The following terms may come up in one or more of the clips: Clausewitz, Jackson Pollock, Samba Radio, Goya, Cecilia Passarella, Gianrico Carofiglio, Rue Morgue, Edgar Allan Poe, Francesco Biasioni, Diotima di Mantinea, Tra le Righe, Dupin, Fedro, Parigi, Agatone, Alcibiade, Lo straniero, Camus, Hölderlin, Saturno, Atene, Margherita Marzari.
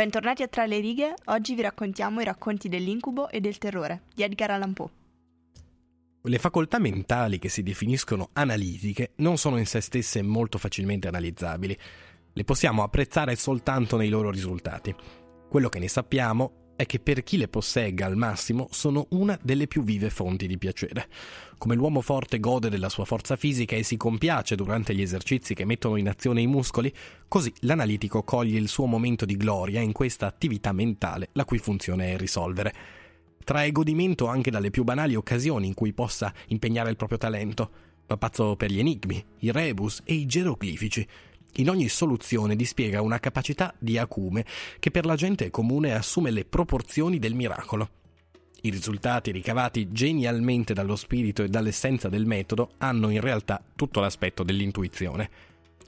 Bentornati a Tra le Righe, oggi vi raccontiamo i racconti dell'incubo e del terrore di Edgar Allan Poe. Le facoltà mentali che si definiscono analitiche non sono in sé stesse molto facilmente analizzabili, le possiamo apprezzare soltanto nei loro risultati. Quello che ne sappiamo è che per chi le possegga al massimo sono una delle più vive fonti di piacere. Come l'uomo forte gode della sua forza fisica e si compiace durante gli esercizi che mettono in azione i muscoli, così l'analitico coglie il suo momento di gloria in questa attività mentale la cui funzione è risolvere. Trae godimento anche dalle più banali occasioni in cui possa impegnare il proprio talento. Va pazzo per gli enigmi, i rebus e i geroglifici. In ogni soluzione dispiega una capacità di acume che per la gente comune assume le proporzioni del miracolo. I risultati ricavati genialmente dallo spirito e dall'essenza del metodo hanno in realtà tutto l'aspetto dell'intuizione.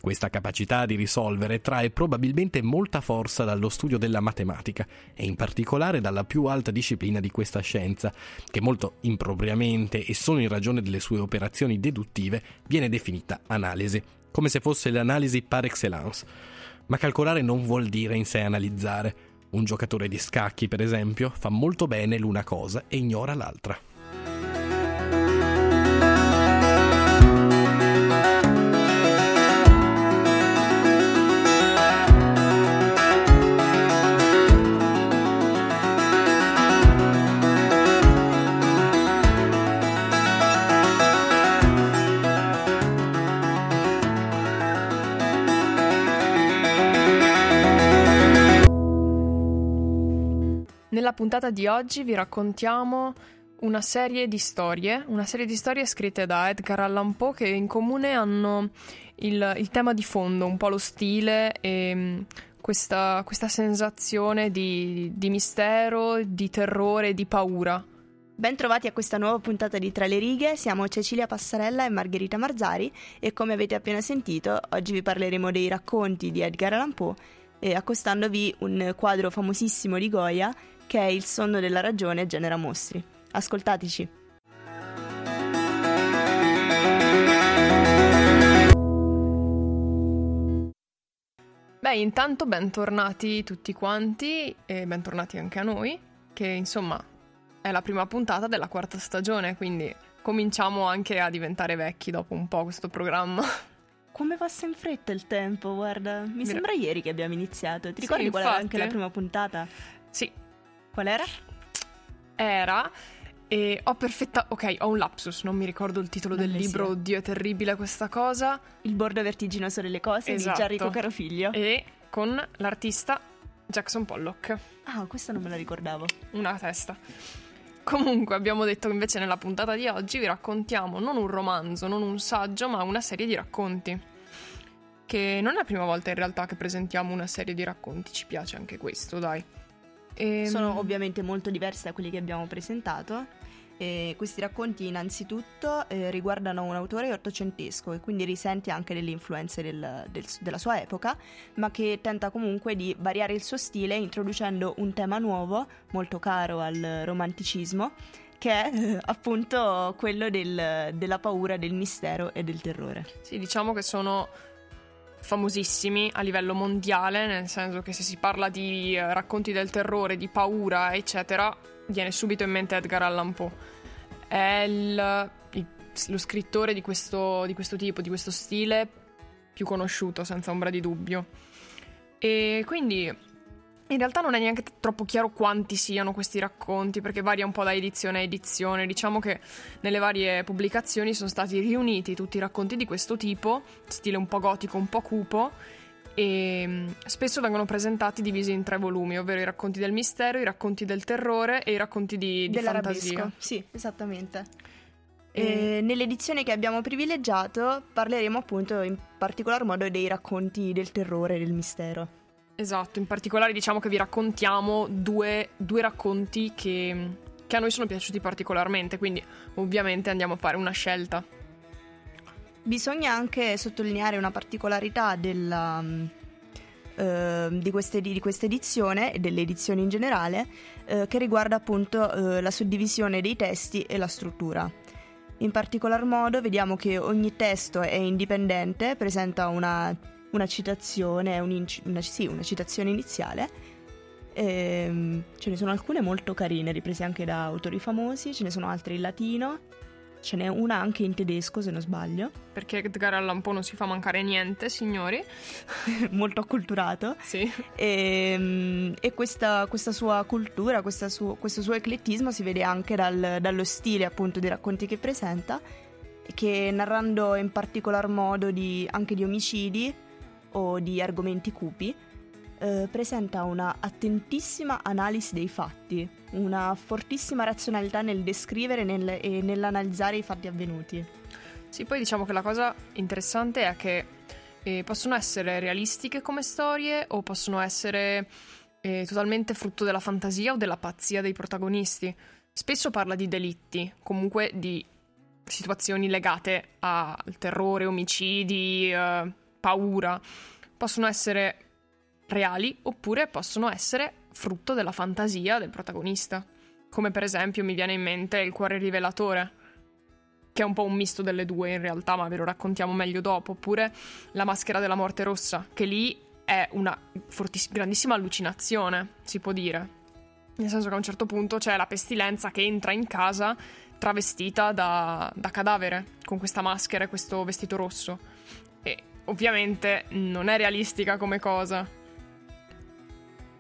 Questa capacità di risolvere trae probabilmente molta forza dallo studio della matematica e in particolare dalla più alta disciplina di questa scienza, che molto impropriamente e solo in ragione delle sue operazioni deduttive viene definita analisi, come se fosse l'analisi par excellence. Ma calcolare non vuol dire in sé analizzare. Un giocatore di scacchi, per esempio, fa molto bene l'una cosa e ignora l'altra. Nella puntata di oggi vi raccontiamo una serie di storie scritte da Edgar Allan Poe che in comune hanno il tema di fondo, un po' lo stile e questa sensazione di mistero, di terrore, di paura. Ben trovati a questa nuova puntata di Tra le Righe, siamo Cecilia Passarella e Margherita Marzari e come avete appena sentito oggi vi parleremo dei racconti di Edgar Allan Poe accostandovi un quadro famosissimo di Goya che è Il sonno della ragione genera mostri. Ascoltateci. Beh, intanto bentornati tutti quanti e bentornati anche a noi, che insomma è la prima puntata della quarta stagione, quindi cominciamo anche a diventare vecchi dopo un po' questo programma. Come passa in fretta il tempo, guarda, mi sembra ieri che abbiamo iniziato. Ti ricordi qual era anche la prima puntata? Sì. Qual era? Ho un lapsus, non mi ricordo il titolo del libro, oddio è terribile questa cosa. Il bordo vertiginoso delle cose, esatto. Di Gianrico Carofiglio. E con l'artista Jackson Pollock. Ah, questa non me la ricordavo. Una testa. Comunque abbiamo detto che invece nella puntata di oggi vi raccontiamo non un romanzo, non un saggio, ma una serie di racconti, che non è la prima volta in realtà che presentiamo una serie di racconti, ci piace anche questo, dai. Sono ovviamente molto diverse da quelli che abbiamo presentato e questi racconti innanzitutto riguardano un autore ottocentesco e quindi risente anche delle influenze della sua epoca, ma che tenta comunque di variare il suo stile introducendo un tema nuovo molto caro al romanticismo, che è appunto quello della paura, del mistero e del terrore. Sì, diciamo che sono famosissimi a livello mondiale, nel senso che se si parla di racconti del terrore, di paura, eccetera, viene subito in mente Edgar Allan Poe. È lo scrittore di questo tipo, di questo stile più conosciuto, senza ombra di dubbio. E quindi in realtà non è neanche troppo chiaro quanti siano questi racconti, perché varia un po' da edizione a edizione. Diciamo che nelle varie pubblicazioni sono stati riuniti tutti i racconti di questo tipo, stile un po' gotico, un po' cupo, e spesso vengono presentati divisi in tre volumi, ovvero i racconti del mistero, i racconti del terrore e i racconti di fantasia. Sì, esattamente. E nell'edizione che abbiamo privilegiato parleremo appunto in particolar modo dei racconti del terrore e del mistero. Esatto, in particolare diciamo che vi raccontiamo due racconti che a noi sono piaciuti particolarmente, quindi ovviamente andiamo a fare una scelta. Bisogna anche sottolineare una particolarità di questa edizione e delle edizioni in generale che riguarda appunto la suddivisione dei testi e la struttura. In particolar modo vediamo che ogni testo è indipendente, presenta una citazione iniziale Ce ne sono alcune molto carine, riprese anche da autori famosi, ce ne sono altre in latino, ce n'è una anche in tedesco se non sbaglio. Perché Edgar Allan Poe non si fa mancare niente, signori. Molto acculturato. Sì. E questa sua cultura, questo suo eclettismo si vede anche dallo stile appunto dei racconti che presenta, che narrando in particolar modo anche di omicidi o di argomenti cupi, presenta una attentissima analisi dei fatti, una fortissima razionalità nel descrivere e nell'analizzare i fatti avvenuti. Sì, poi diciamo che la cosa interessante è che possono essere realistiche come storie o possono essere totalmente frutto della fantasia o della pazzia dei protagonisti. Spesso parla di delitti, comunque di situazioni legate al terrore, omicidi, paura. Possono essere reali oppure possono essere frutto della fantasia del protagonista, come per esempio mi viene in mente Il cuore rivelatore, che è un po' un misto delle due in realtà, ma ve lo raccontiamo meglio dopo, oppure La maschera della morte rossa, che lì è una grandissima allucinazione, si può dire, nel senso che a un certo punto c'è la pestilenza che entra in casa travestita da cadavere, con questa maschera e questo vestito rosso, e ovviamente non è realistica come cosa.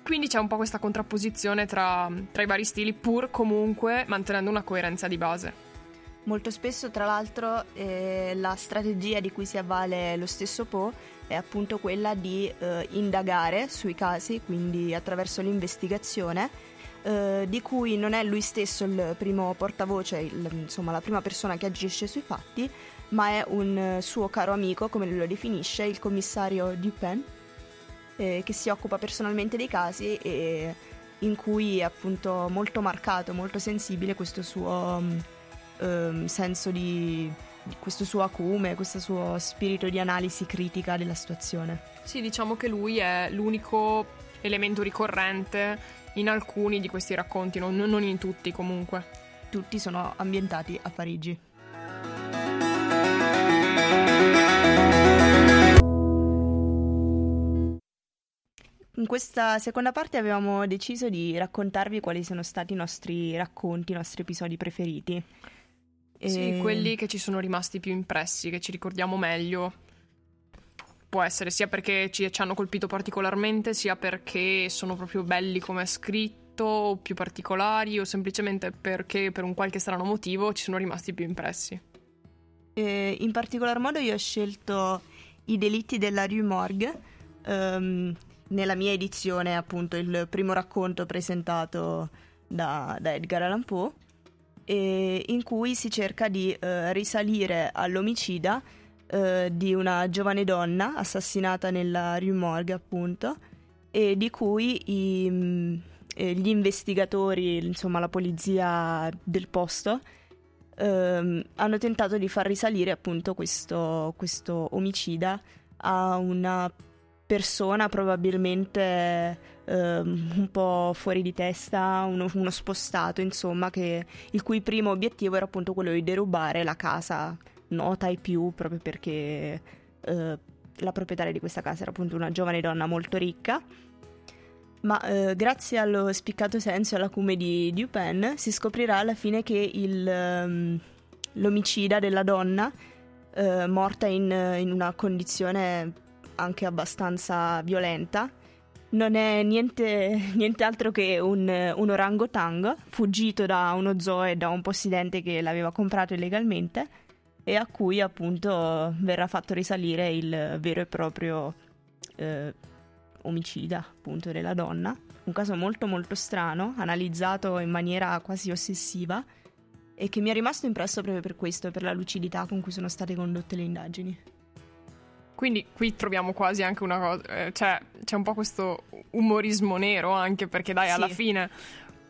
Quindi c'è un po' questa contrapposizione tra i vari stili, pur comunque mantenendo una coerenza di base. Molto spesso, tra l'altro, la strategia di cui si avvale lo stesso Poe è appunto quella di indagare sui casi, quindi attraverso l'investigazione, di cui non è lui stesso il primo portavoce, la prima persona che agisce sui fatti, ma è un suo caro amico, come lo definisce, il commissario Dupin, che si occupa personalmente dei casi e in cui è appunto molto marcato, molto sensibile questo suo senso di questo suo acume, questo suo spirito di analisi critica della situazione. Sì, diciamo che lui è l'unico elemento ricorrente in alcuni di questi racconti, non in tutti comunque. Tutti sono ambientati a Parigi. In questa seconda parte avevamo deciso di raccontarvi quali sono stati i nostri racconti, i nostri episodi preferiti. Sì, quelli che ci sono rimasti più impressi, che ci ricordiamo meglio. Può essere sia perché ci hanno colpito particolarmente, sia perché sono proprio belli come è scritto, o più particolari, o semplicemente perché per un qualche strano motivo ci sono rimasti più impressi. In particolar modo io ho scelto I delitti della Rue Morgue. Nella mia edizione, appunto, il primo racconto presentato da Edgar Allan Poe, in cui si cerca di risalire all'omicida di una giovane donna assassinata nella Rue Morgue, appunto, e di cui gli investigatori, la polizia del posto, hanno tentato di far risalire appunto questo omicida a una persona probabilmente un po' fuori di testa, uno spostato, che il cui primo obiettivo era appunto quello di derubare la casa nota ai più, proprio perché la proprietaria di questa casa era appunto una giovane donna molto ricca, ma grazie allo spiccato senso e all'acume di Dupin si scoprirà alla fine che l'omicida della donna, morta in una condizione anche abbastanza violenta, non è niente altro che un orangotango fuggito da uno zoo e da un possidente che l'aveva comprato illegalmente, e a cui appunto verrà fatto risalire il vero e proprio omicida appunto della donna. Un caso molto molto strano, analizzato in maniera quasi ossessiva, e che mi è rimasto impresso proprio per questo, per la lucidità con cui sono state condotte le indagini. Quindi qui troviamo quasi anche una cosa, cioè c'è un po' questo umorismo nero anche, perché dai, sì, alla fine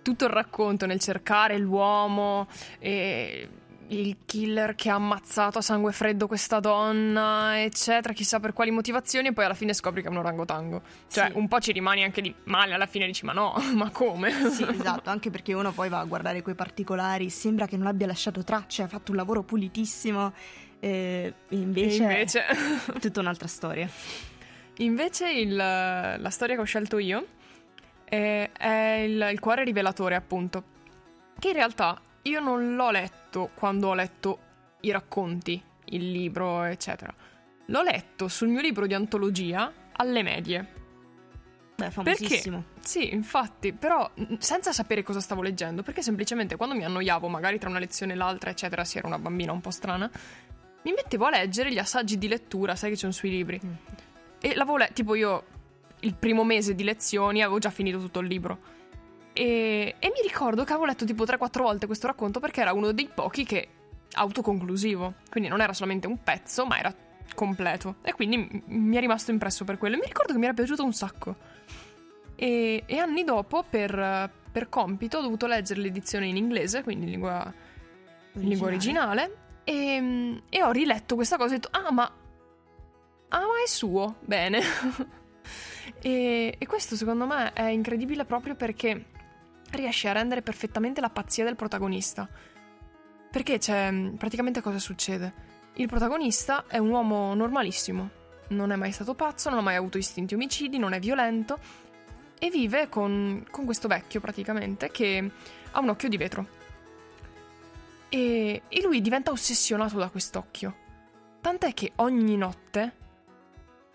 tutto il racconto nel cercare l'uomo e il killer che ha ammazzato a sangue freddo questa donna, eccetera, chissà per quali motivazioni, e poi alla fine scopri che è un orangotango. Cioè, sì, un po' ci rimani anche di male, alla fine dici ma no, ma come? Sì, esatto, anche perché uno poi va a guardare quei particolari, sembra che non abbia lasciato tracce, ha fatto un lavoro pulitissimo, e invece tutta un'altra storia. Invece la storia che ho scelto io è il cuore rivelatore, appunto, che in realtà io non l'ho letto quando ho letto i racconti, il libro, eccetera. L'ho letto sul mio libro di antologia alle medie. Beh, famosissimo. Perché? Sì, infatti, però senza sapere cosa stavo leggendo, perché semplicemente quando mi annoiavo, magari tra una lezione e l'altra, eccetera, se ero una bambina un po' strana, mi mettevo a leggere gli assaggi di lettura, sai che c'è sui libri. Mm. E l'avevo letto, tipo io, il primo mese di lezioni avevo già finito tutto il libro. E mi ricordo che avevo letto tipo 3-4 volte questo racconto, perché era uno dei pochi che autoconclusivo, quindi non era solamente un pezzo, ma era completo, e quindi mi è rimasto impresso per quello. E mi ricordo che mi era piaciuto un sacco, e anni dopo per compito ho dovuto leggere l'edizione in inglese, quindi in lingua originale, e ho riletto questa cosa e ho detto ma è suo, bene. e questo secondo me è incredibile, proprio perché riesce a rendere perfettamente la pazzia del protagonista. Perché praticamente cosa succede? Il protagonista è un uomo normalissimo, non è mai stato pazzo, non ha mai avuto istinti omicidi, non è violento, e vive con questo vecchio, praticamente, che ha un occhio di vetro, e lui diventa ossessionato da quest'occhio, tant'è che ogni notte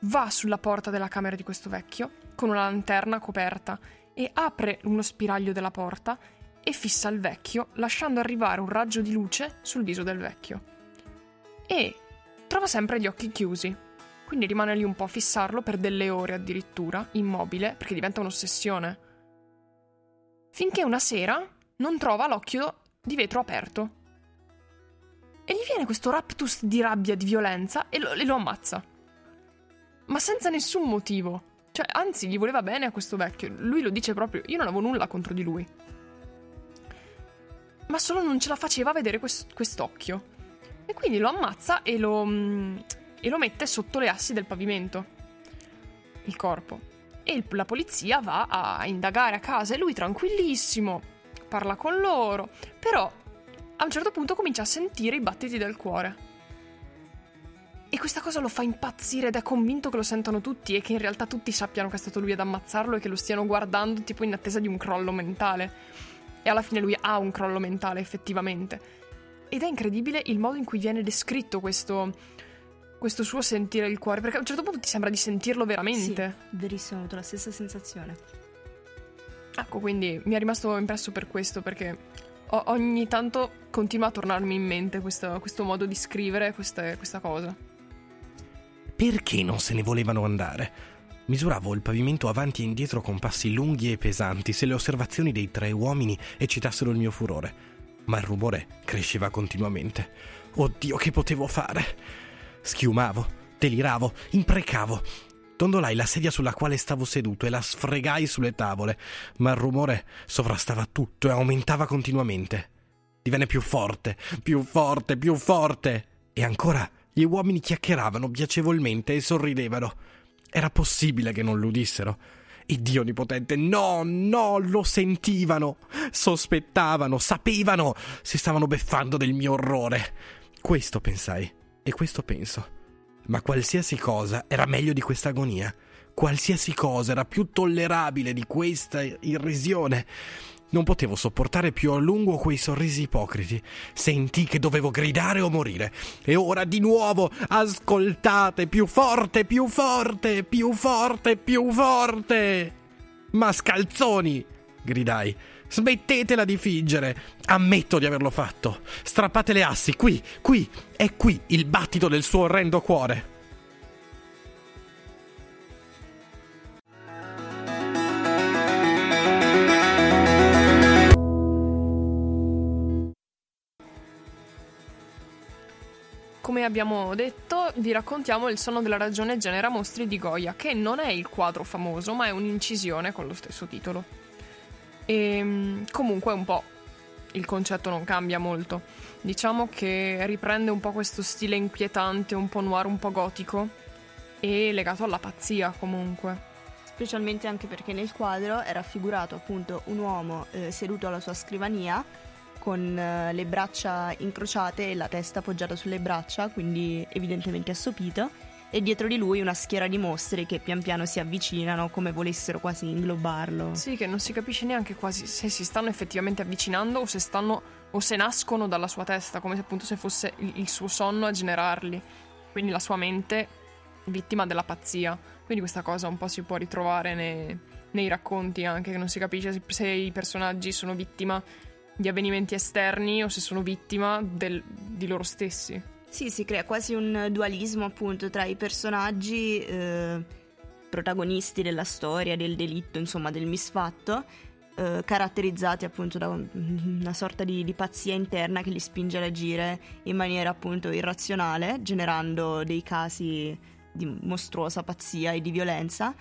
va sulla porta della camera di questo vecchio con una lanterna coperta e apre uno spiraglio della porta e fissa il vecchio, lasciando arrivare un raggio di luce sul viso del vecchio. E trova sempre gli occhi chiusi, quindi rimane lì un po' a fissarlo per delle ore addirittura, immobile, perché diventa un'ossessione, finché una sera non trova l'occhio di vetro aperto e gli viene questo raptus di rabbia, di violenza, e lo ammazza, ma senza nessun motivo. Cioè, anzi, gli voleva bene a questo vecchio, lui lo dice proprio, io non avevo nulla contro di lui, ma solo non ce la faceva vedere quest'occhio. E quindi lo ammazza e lo mette sotto le assi del pavimento, il corpo. E la polizia va a indagare a casa, e lui tranquillissimo parla con loro, però a un certo punto comincia a sentire i battiti del cuore. E questa cosa lo fa impazzire, ed è convinto che lo sentano tutti e che in realtà tutti sappiano che è stato lui ad ammazzarlo e che lo stiano guardando tipo in attesa di un crollo mentale. E alla fine lui ha un crollo mentale, effettivamente. Ed è incredibile il modo in cui viene descritto questo suo sentire il cuore, perché a un certo punto ti sembra di sentirlo veramente. Sì, verissimo, ho avuto la stessa sensazione. Ecco, quindi mi è rimasto impresso per questo, perché ogni tanto continua a tornarmi in mente questo modo di scrivere questa cosa. Perché non se ne volevano andare? Misuravo il pavimento avanti e indietro con passi lunghi e pesanti, se le osservazioni dei tre uomini eccitassero il mio furore. Ma il rumore cresceva continuamente. Oddio, che potevo fare? Schiumavo, deliravo, imprecavo. Dondolai la sedia sulla quale stavo seduto e la sfregai sulle tavole, ma il rumore sovrastava tutto e aumentava continuamente. Divenne più forte, più forte, più forte. E ancora gli uomini chiacchieravano piacevolmente e sorridevano. Era possibile che non l'udissero. Iddio onnipotente, no, lo sentivano, sospettavano, sapevano, si stavano beffando del mio orrore. Questo pensai, e questo penso. Ma qualsiasi cosa era meglio di questa agonia, qualsiasi cosa era più tollerabile di questa irrisione. Non potevo sopportare più a lungo quei sorrisi ipocriti. Sentii che dovevo gridare o morire. E ora di nuovo, ascoltate, più forte, più forte, più forte, più forte. Mascalzoni, gridai, smettetela di figgere. Ammetto di averlo fatto. Strappate le assi, qui, è qui il battito del suo orrendo cuore. Come abbiamo detto, vi raccontiamo Il sonno della ragione genera mostri di Goya, che non è il quadro famoso, ma è un'incisione con lo stesso titolo. E comunque un po' il concetto non cambia molto. Diciamo che riprende un po' questo stile inquietante, un po' noir, un po' gotico, e legato alla pazzia comunque. Specialmente anche perché nel quadro è raffigurato appunto un uomo seduto alla sua scrivania, con le braccia incrociate e la testa appoggiata sulle braccia, quindi evidentemente assopito, e dietro di lui una schiera di mostri che pian piano si avvicinano come volessero quasi inglobarlo. Sì, che non si capisce neanche quasi se si stanno effettivamente avvicinando o se stanno o se nascono dalla sua testa, come se appunto se fosse il suo sonno a generarli, quindi la sua mente vittima della pazzia. Quindi questa cosa un po' si può ritrovare nei racconti anche, che non si capisce se i personaggi sono vittima di avvenimenti esterni o se sono vittima di loro stessi. Sì, si crea quasi un dualismo appunto tra i personaggi protagonisti della storia, del delitto, insomma del misfatto, caratterizzati appunto da una sorta di pazzia interna che li spinge ad agire in maniera appunto irrazionale, generando dei casi di mostruosa pazzia e di violenza,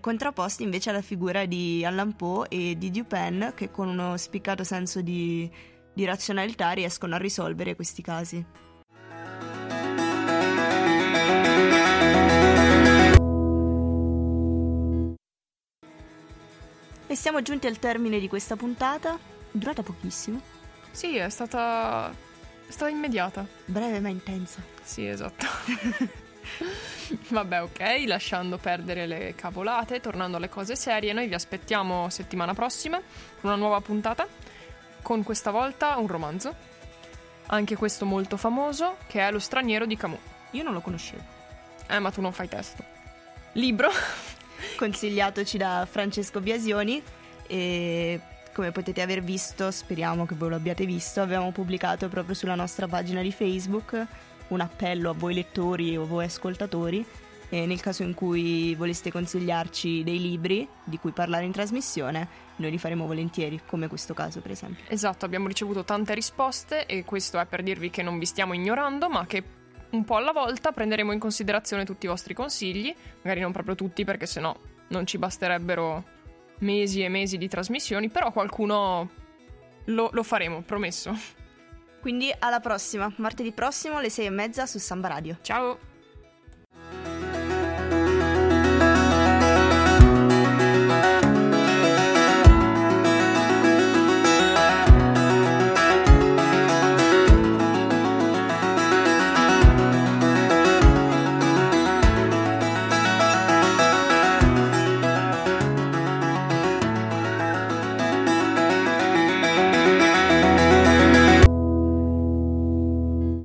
contrapposti invece alla figura di Allan Poe e di Dupin, che con uno spiccato senso di razionalità riescono a risolvere questi casi. E siamo giunti al termine di questa puntata, durata pochissimo. sì, è stata immediata, breve ma intensa. Sì, esatto. Vabbè, ok, lasciando perdere le cavolate, tornando alle cose serie, noi vi aspettiamo settimana prossima con una nuova puntata, con questa volta un romanzo, anche questo molto famoso, che è Lo straniero di Camus. Io non lo conoscevo. Ma tu non fai testo. Libro consigliatoci da Francesco Biasioni, e come potete aver visto, speriamo che voi lo abbiate visto, abbiamo pubblicato proprio sulla nostra pagina di Facebook un appello a voi lettori o voi ascoltatori, nel caso in cui voleste consigliarci dei libri di cui parlare in trasmissione, noi li faremo volentieri, come questo caso per esempio. Esatto, abbiamo ricevuto tante risposte e questo è per dirvi che non vi stiamo ignorando, ma che un po' alla volta prenderemo in considerazione tutti i vostri consigli, magari non proprio tutti perché sennò non ci basterebbero mesi e mesi di trasmissioni, però qualcuno lo faremo, promesso. Quindi alla prossima, martedì prossimo alle 6:30 su Samba Radio. Ciao!